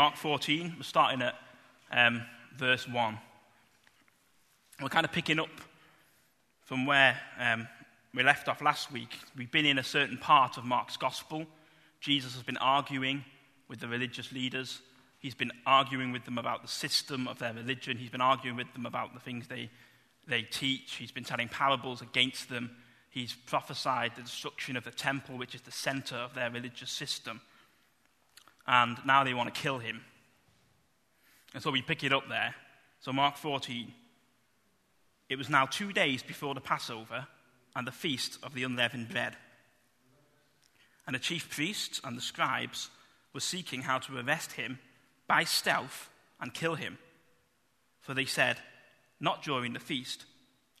Mark 14, we're starting at verse 1. We're kind of picking up from where we left off last week. We've been in a certain part of Mark's gospel. Jesus has been arguing with the religious leaders. He's been arguing with them about the system of their religion. He's been arguing with them about the things they teach. He's been telling parables against them. He's prophesied the destruction of the temple, which is the center of their religious system. And now they want to kill him. And so we pick it up there. So Mark 14. It was now 2 days before the Passover and the feast of the unleavened bread. And the chief priests and the scribes were seeking how to arrest him by stealth and kill him. For they said, "Not during the feast,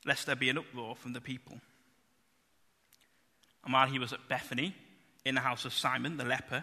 lest there be an uproar from the people." And while he was at Bethany, in the house of Simon the leper,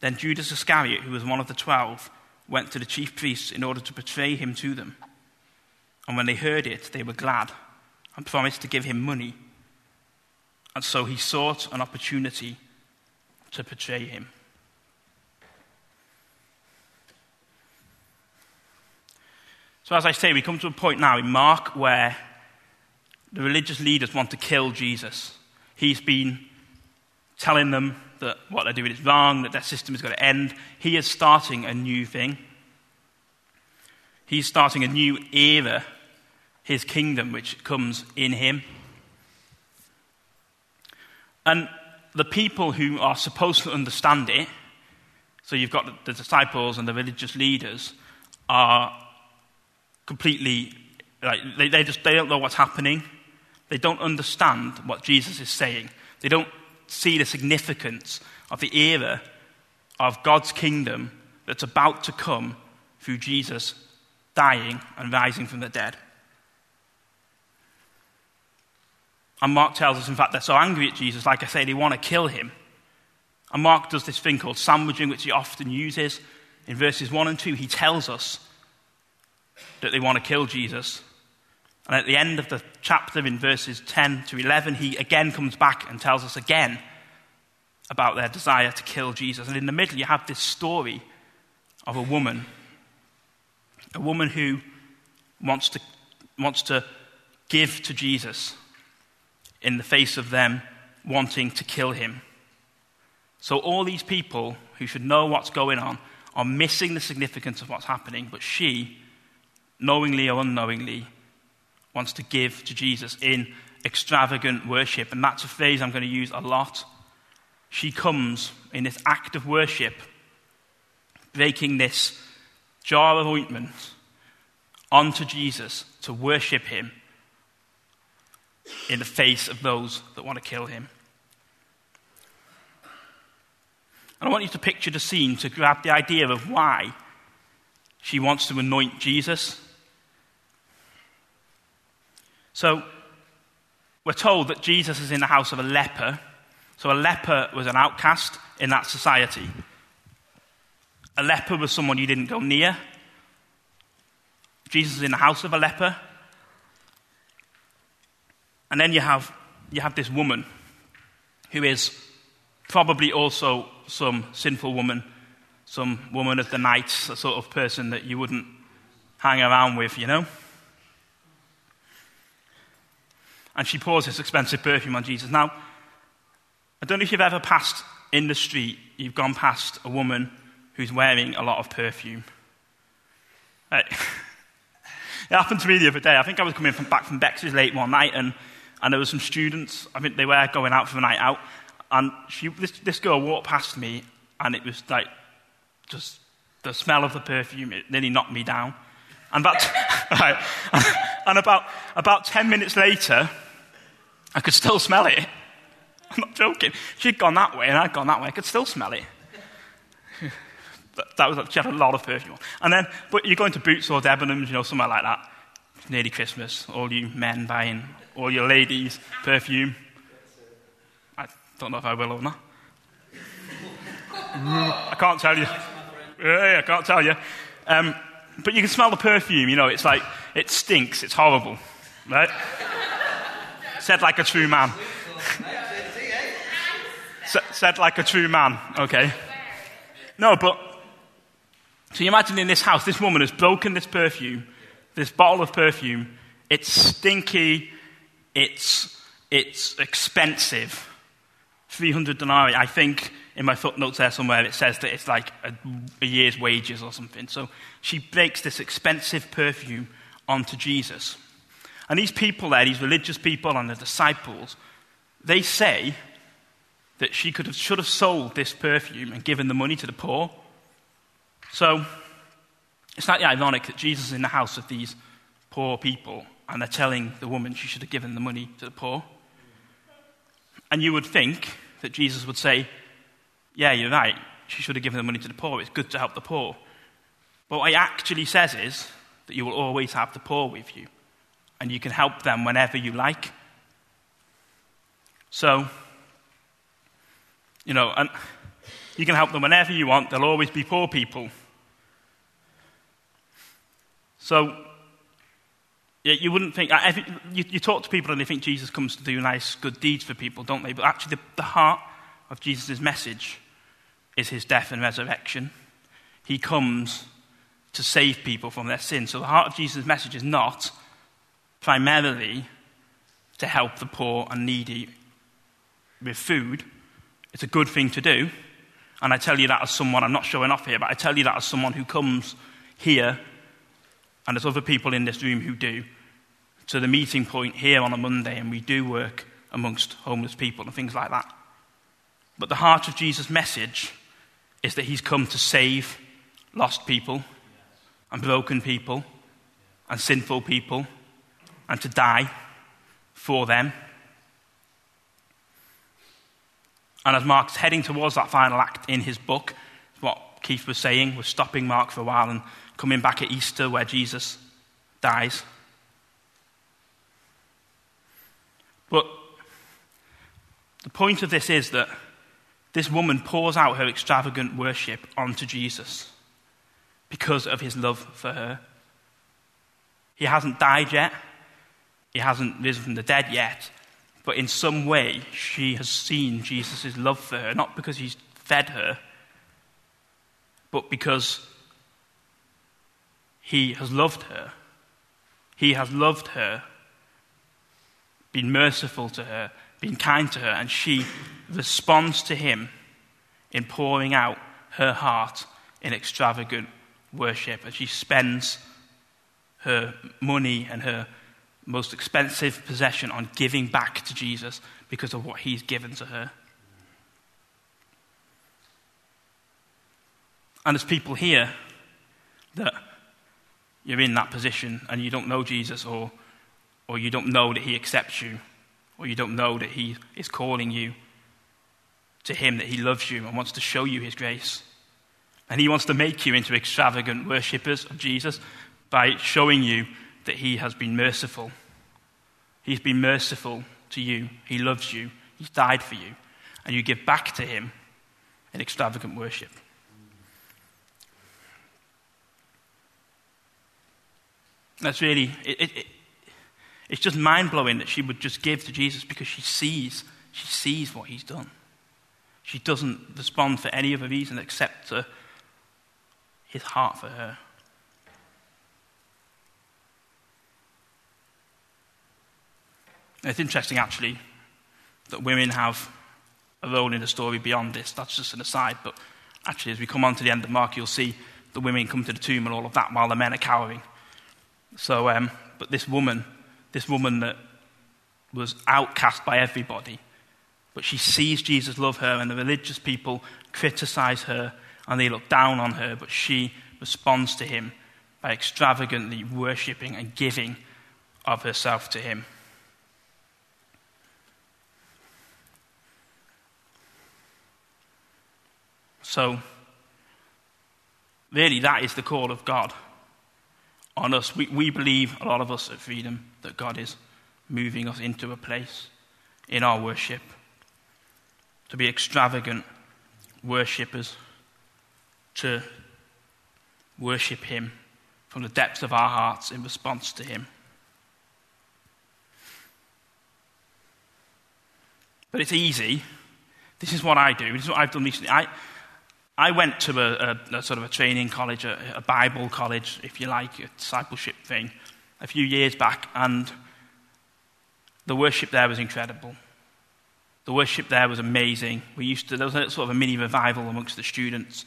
Then Judas Iscariot, who was one of the 12, went to the chief priests in order to betray him to them. And when they heard it, they were glad and promised to give him money. And so he sought an opportunity to betray him. So as I say, we come to a point now in Mark where the religious leaders want to kill Jesus. He's been telling them that what they're doing is wrong, that their system is going to end. He is starting a new thing. He's starting a new era, his kingdom, which comes in him. And the people who are supposed to understand it, so you've got the disciples and the religious leaders, are completely, like, they don't know what's happening. They don't understand what Jesus is saying. They don't see the significance of the era of God's kingdom that's about to come through Jesus dying and rising from the dead. And Mark tells us, in fact, they're so angry at Jesus, like I say, they want to kill him. And Mark does this thing called sandwiching, which he often uses. In verses 1 and 2, he tells us that they want to kill Jesus. And at the end of the chapter, in verses 10 to 11, he again comes back and tells us again about their desire to kill Jesus. And in the middle, you have this story of a woman who wants to give to Jesus in the face of them wanting to kill him. So all these people who should know what's going on are missing the significance of what's happening, but she, knowingly or unknowingly, wants to give to Jesus in extravagant worship. And that's a phrase I'm going to use a lot. She comes in this act of worship, breaking this jar of ointment onto Jesus to worship him in the face of those that want to kill him. And I want you to picture the scene to grab the idea of why she wants to anoint Jesus. So we're told that Jesus is in the house of a leper. So a leper was an outcast in that society. A leper was someone you didn't go near. Jesus is in the house of a leper. And then you have this woman who is probably also some sinful woman, some woman of the night, a sort of person that you wouldn't hang around with, you know? And she pours this expensive perfume on Jesus. Now, I don't know if you've ever passed in the street, you've gone past a woman who's wearing a lot of perfume. It happened to me the other day. I think I was coming back from Bexley late one night, and there were some students. I think they were going out for the night out, and this girl walked past me, and it was like just the smell of the perfume. It nearly knocked me down. And about 10 minutes later, I could still smell it. I'm not joking. She'd gone that way, and I'd gone that way. I could still smell it. She had a lot of perfume. And then, but you're going to Boots or Debenhams, somewhere like that. It's nearly Christmas. All you men buying all your ladies' perfume. I don't know if I will or not. I can't tell you. Yeah, I can't tell you. But you can smell the perfume. It's like it stinks. It's horrible, right? Said like a true man. Said like a true man. Okay. No, but so you imagine in this house, this woman has broken this perfume, this bottle of perfume. It's stinky. It's expensive. 300 denarii. I think in my footnotes there somewhere it says that it's like a year's wages or something. So she breaks this expensive perfume onto Jesus. And these people there, these religious people and the disciples, they say that she should have sold this perfume and given the money to the poor. So it's slightly ironic that Jesus is in the house of these poor people and they're telling the woman she should have given the money to the poor. And you would think that Jesus would say, yeah, you're right, she should have given the money to the poor, it's good to help the poor. But what he actually says is that you will always have the poor with you, and you can help them whenever you like. So, and you can help them whenever you want, there'll always be poor people. So, yeah, you wouldn't think, you talk to people and they think Jesus comes to do nice, good deeds for people, don't they? But actually the heart of Jesus' message is his death and resurrection. He comes to save people from their sins. So the heart of Jesus' message is not primarily to help the poor and needy with food. It's a good thing to do. And I tell you that as someone, I'm not showing off here, but I tell you that as someone who comes here, and there's other people in this room who do, to the meeting point here on a Monday, and we do work amongst homeless people and things like that. But the heart of Jesus' message is that he's come to save lost people and broken people and sinful people and to die for them. And as Mark's heading towards that final act in his book, what Keith was saying, we're stopping Mark for a while and coming back at Easter where Jesus dies. But the point of this is that this woman pours out her extravagant worship onto Jesus because of his love for her. He hasn't died yet. He hasn't risen from the dead yet. But in some way, she has seen Jesus' love for her, not because he's fed her, but because he has loved her. He has loved her, been merciful to her, been kind to her, and she responds to him in pouring out her heart in extravagant worship. And she spends her money and her most expensive possession on giving back to Jesus because of what he's given to her. And there's people here that you're in that position and you don't know Jesus, or you don't know that he accepts you, or you don't know that he is calling you to him, that he loves you and wants to show you his grace. And he wants to make you into extravagant worshippers of Jesus by showing you that he has been merciful. He's been merciful to you. He loves you. He's died for you. And you give back to him in extravagant worship. That's really, it's just mind-blowing that she would just give to Jesus because she sees what he's done. She doesn't respond for any other reason except to his heart for her. It's interesting, actually, that women have a role in the story beyond this. That's just an aside, but actually, as we come on to the end of Mark, you'll see the women come to the tomb and all of that while the men are cowering. So, but this woman that was outcast by everybody, but she sees Jesus love her, and the religious people criticize her and they look down on her, but she responds to him by extravagantly worshipping and giving of herself to him. So, really, that is the call of God on us. We believe, a lot of us at Freedom, that God is moving us into a place in our worship to be extravagant worshippers, to worship him from the depths of our hearts in response to him. But it's easy. This is what I do. This is what I've done recently. I went to a sort of a training college, a Bible college, if you like, a discipleship thing, a few years back, and the worship there was incredible. The worship there was amazing. There was a sort of a mini revival amongst the students,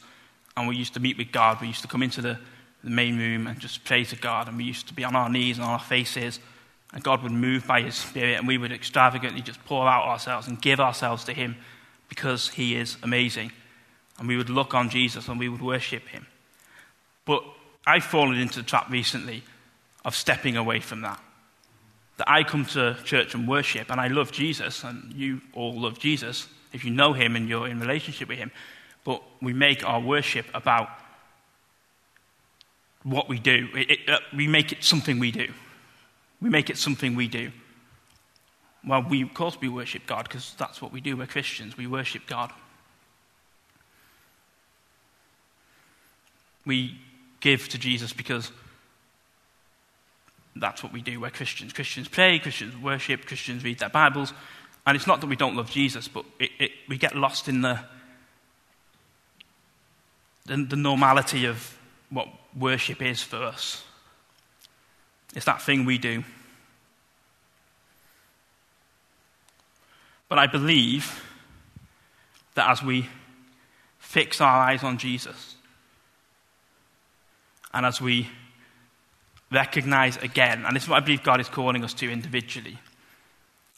and we used to meet with God. We used to come into the main room and just pray to God, and we used to be on our knees and on our faces, and God would move by his Spirit, and we would extravagantly just pour out ourselves and give ourselves to him because he is amazing. And we would look on Jesus and we would worship him. But I've fallen into the trap recently of stepping away from that. That I come to church and worship, and I love Jesus, and you all love Jesus if you know him and you're in relationship with him. But we make our worship about what we do. We make it something we do. We make it something we do. Well, of course we worship God, because that's what we do. We're Christians. We worship God. We give to Jesus because that's what we do. We're Christians. Christians pray, Christians worship, Christians read their Bibles. And it's not that we don't love Jesus, but we get lost in the normality of what worship is for us. It's that thing we do. But I believe that as we fix our eyes on Jesus, and as we recognize again, and this is what I believe God is calling us to individually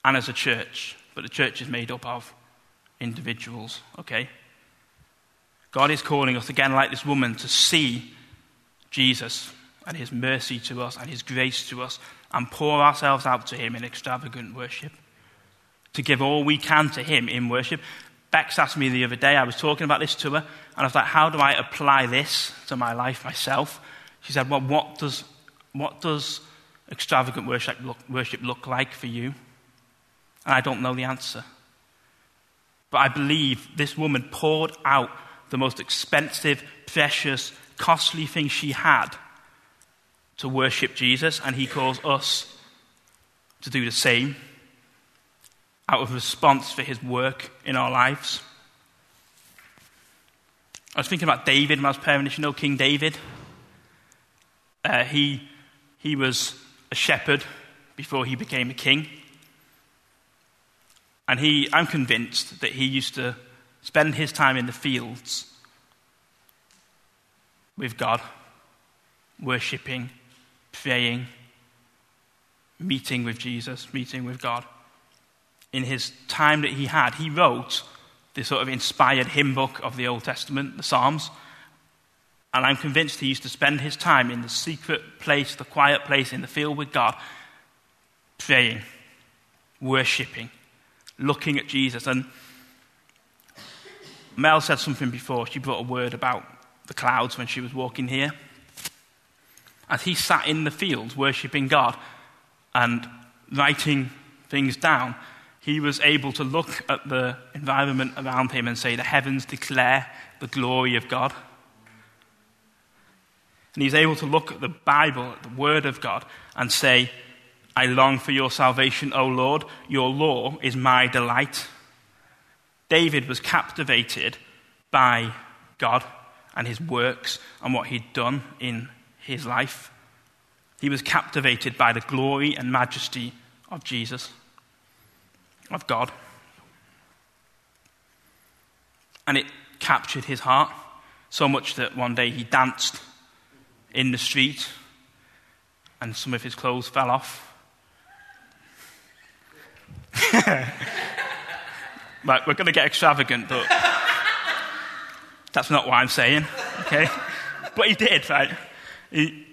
and as a church, but the church is made up of individuals, okay? God is calling us again, like this woman, to see Jesus and his mercy to us and his grace to us and pour ourselves out to him in extravagant worship, to give all we can to him in worship. Bex asked me the other day, I was talking about this to her, and I was like, how do I apply this to my life myself? She said, well, what does extravagant worship look like for you? And I don't know the answer. But I believe this woman poured out the most expensive, precious, costly thing she had to worship Jesus, and he calls us to do the same out of response for his work in our lives. I was thinking about David when I was praying. You know King David? He was a shepherd before he became a king. And I'm convinced that he used to spend his time in the fields with God, worshipping, praying, meeting with Jesus, meeting with God. In his time that he had, he wrote this sort of inspired hymn book of the Old Testament, the Psalms, and I'm convinced he used to spend his time in the secret place, the quiet place, in the field with God, praying, worshipping, looking at Jesus. And Mel said something before. She brought a word about the clouds when she was walking here. As he sat in the fields worshipping God and writing things down, he was able to look at the environment around him and say, the heavens declare the glory of God. And he's able to look at the Bible, at the Word of God, and say, I long for your salvation, O Lord. Your law is my delight. David was captivated by God and his works and what he'd done in his life. He was captivated by the glory and majesty of Jesus, of God. And it captured his heart. So much that one day he danced in the street and some of his clothes fell off. Right, we're going to get extravagant, but that's not what I'm saying, okay? But he did, right? He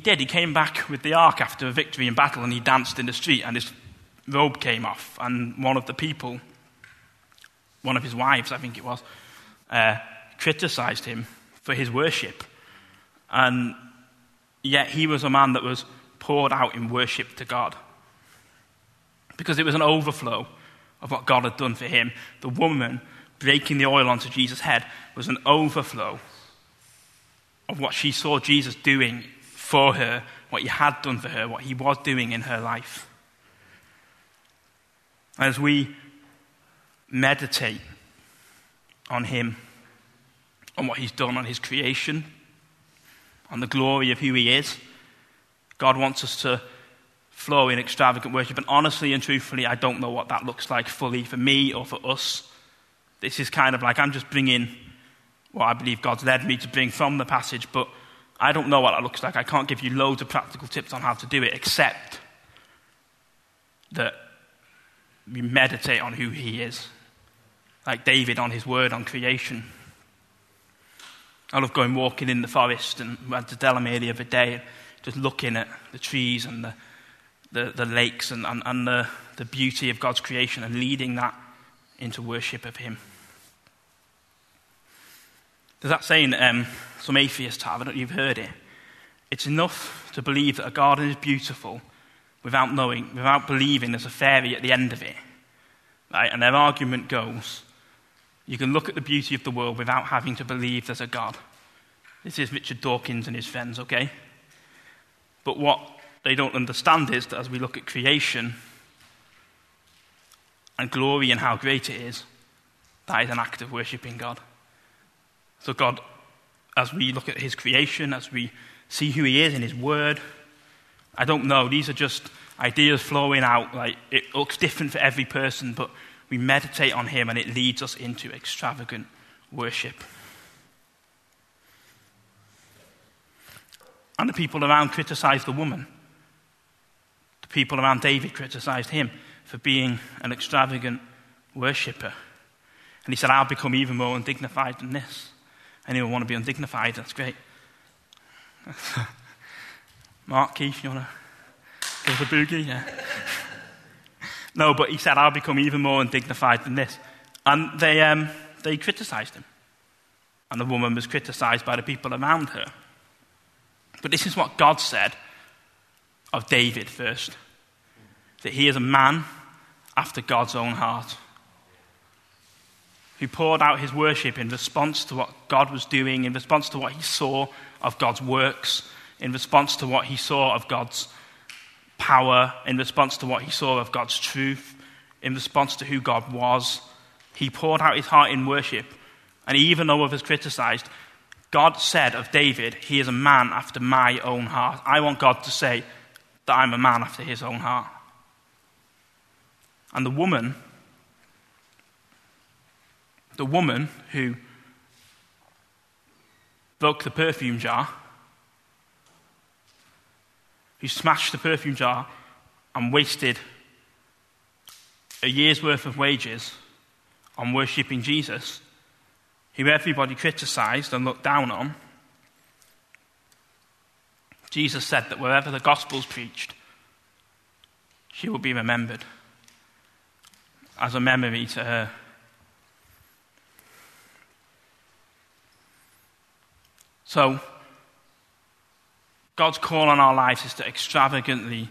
did. He came back with the ark after a victory in battle and he danced in the street and his robe came off. And one of the people, one of his wives, I think it was, criticized him for his worship. And yet he was a man that was poured out in worship to God. Because it was an overflow of what God had done for him. The woman breaking the oil onto Jesus' head was an overflow of what she saw Jesus doing for her, what he had done for her, what he was doing in her life. As we meditate on him, on what he's done, on his creation, on the glory of who he is, God wants us to flow in extravagant worship. And honestly and truthfully, I don't know what that looks like fully for me or for us. This is kind of like I'm just bringing what I believe God's led me to bring from the passage, but I don't know what that looks like. I can't give you loads of practical tips on how to do it, except that we meditate on who he is, like David on his word on creation. I love going walking in the forest, and we had to Dedham earlier the other day, just looking at the trees and the lakes and the beauty of God's creation and leading that into worship of him. There's that saying that some atheists have, I don't know if you've heard it. It's enough to believe that a garden is beautiful without believing there's a fairy at the end of it. Right? And their argument goes, you can look at the beauty of the world without having to believe there's a God. This is Richard Dawkins and his friends, okay? But what they don't understand is that as we look at creation and glory and how great it is, that is an act of worshipping God. So God, as we look at his creation, as we see who he is in his word, I don't know, these are just ideas flowing out. Like, it looks different for every person, but we meditate on him and it leads us into extravagant worship. And the people around criticized the woman. The people around David criticized him for being an extravagant worshipper. And he said, I'll become even more undignified than this. Anyone want to be undignified? That's great. Mark, Keith, you want to give us a boogie? Yeah. No, but he said, I'll become even more undignified than this. And they criticized him. And the woman was criticized by the people around her. But this is what God said of David first. That he is a man after God's own heart, who poured out his worship in response to what God was doing, in response to what he saw of God's works, in response to what he saw of God's power, in response to what he saw of God's truth, in response to who God was. He poured out his heart in worship. And even though others criticized, God said of David, he is a man after my own heart. I want God to say that I'm a man after his own heart. And the woman who broke the perfume jar, who smashed the perfume jar and wasted a year's worth of wages on worshipping Jesus, who everybody criticized and looked down on, Jesus said that wherever the gospel's preached, she will be remembered as a memory to her. So, God's call on our lives is to extravagantly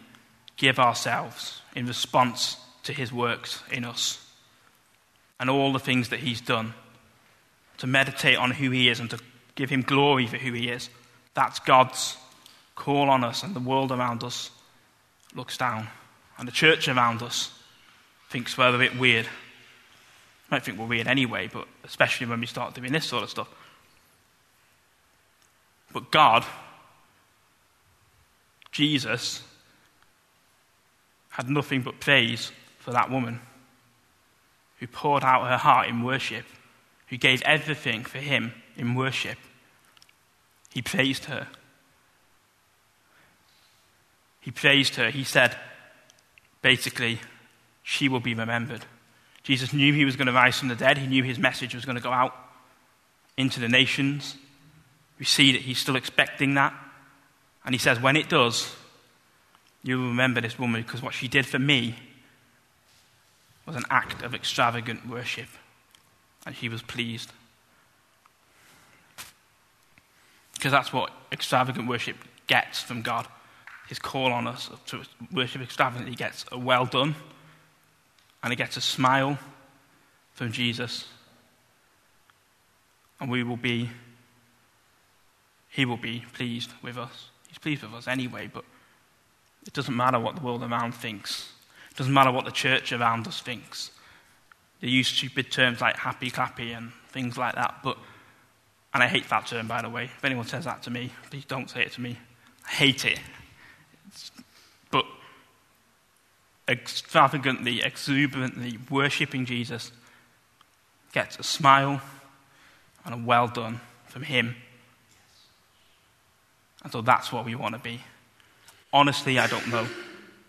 give ourselves in response to his works in us and all the things that he's done, to meditate on who he is and to give him glory for who he is. That's God's call on us, and the world around us looks down, and the church around us thinks we're a bit weird. I don't think we're weird anyway, but especially when we start doing this sort of stuff. But God, Jesus, had nothing but praise for that woman who poured out her heart in worship, who gave everything for him in worship. He praised her. He praised her. He said, basically, she will be remembered. Jesus knew he was going to rise from the dead. He knew his message was going to go out into the nations. We see that he's still expecting that. And he says, when it does, you'll remember this woman, because what she did for me was an act of extravagant worship. And she was pleased. Because that's what extravagant worship gets from God. His call on us to worship extravagantly gets a well done, and it gets a smile from Jesus. And he will be pleased with us. He's pleased with us anyway, but it doesn't matter what the world around thinks. It doesn't matter what the church around us thinks. They use stupid terms like happy, clappy, and things like that, and I hate that term, by the way. If anyone says that to me, please don't say it to me. I hate it. But extravagantly, exuberantly worshipping Jesus gets a smile and a well done from him. And so that's what we want to be. Honestly, I don't know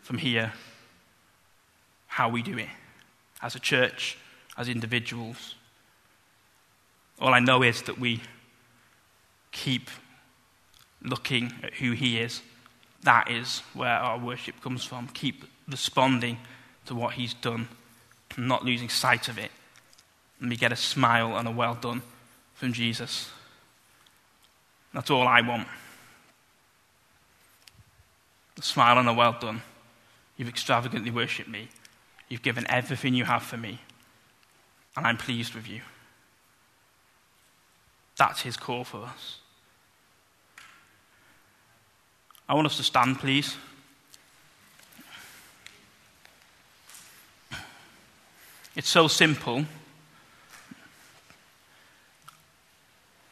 from here how we do it as a church, as individuals. All I know is that we keep looking at who he is. That is where our worship comes from. Keep responding to what he's done and not losing sight of it. And we get a smile and a well done from Jesus. That's all I want. A smile and a well done. You've extravagantly worshipped me. You've given everything you have for me. And I'm pleased with you. That's his call for us. I want us to stand, please. It's so simple.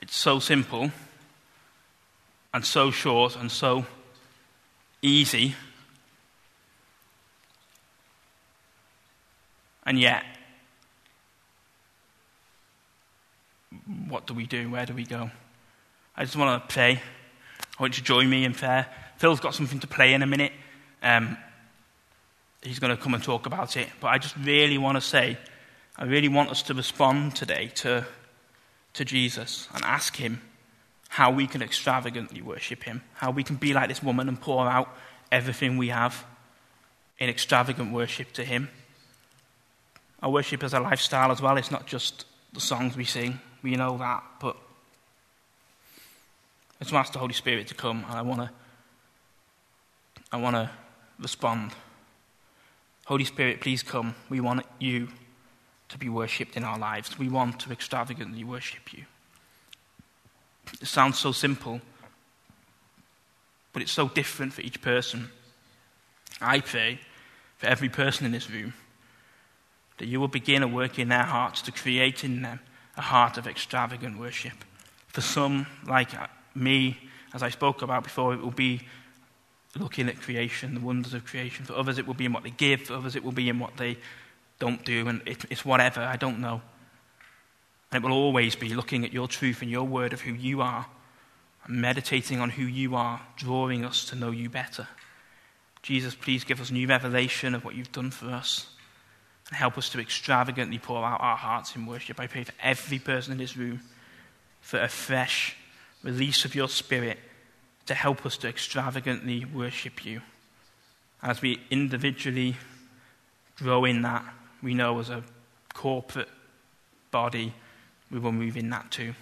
It's so simple and so short and so easy. And yet, what do we do? Where do we go? I just want to pray. I want you to join me in prayer. Phil's got something to play in a minute. He's going to come and talk about it. But I just really want to say, I really want us to respond today to Jesus and ask him how we can extravagantly worship him, how we can be like this woman and pour out everything we have in extravagant worship to him. Our worship is a lifestyle as well. It's not just the songs we sing. We know that, but I just want to ask the Holy Spirit to come, and I want to respond. Holy Spirit, please come. We want you to be worshipped in our lives. We want to extravagantly worship you. It sounds so simple, but it's so different for each person. I pray for every person in this room that you will begin a work in their hearts to create in them a heart of extravagant worship. For some, like me, as I spoke about before, it will be looking at creation, the wonders of creation. For others, it will be in what they give. For others, it will be in what they don't do. And it's whatever, I don't know. And it will always be looking at your truth and your word of who you are, and meditating on who you are, drawing us to know you better. Jesus, please give us new revelation of what you've done for us, and help us to extravagantly pour out our hearts in worship. I pray for every person in this room for a fresh release of your spirit to help us to extravagantly worship you. As we individually grow in that, we know as a corporate body, we will move in that too.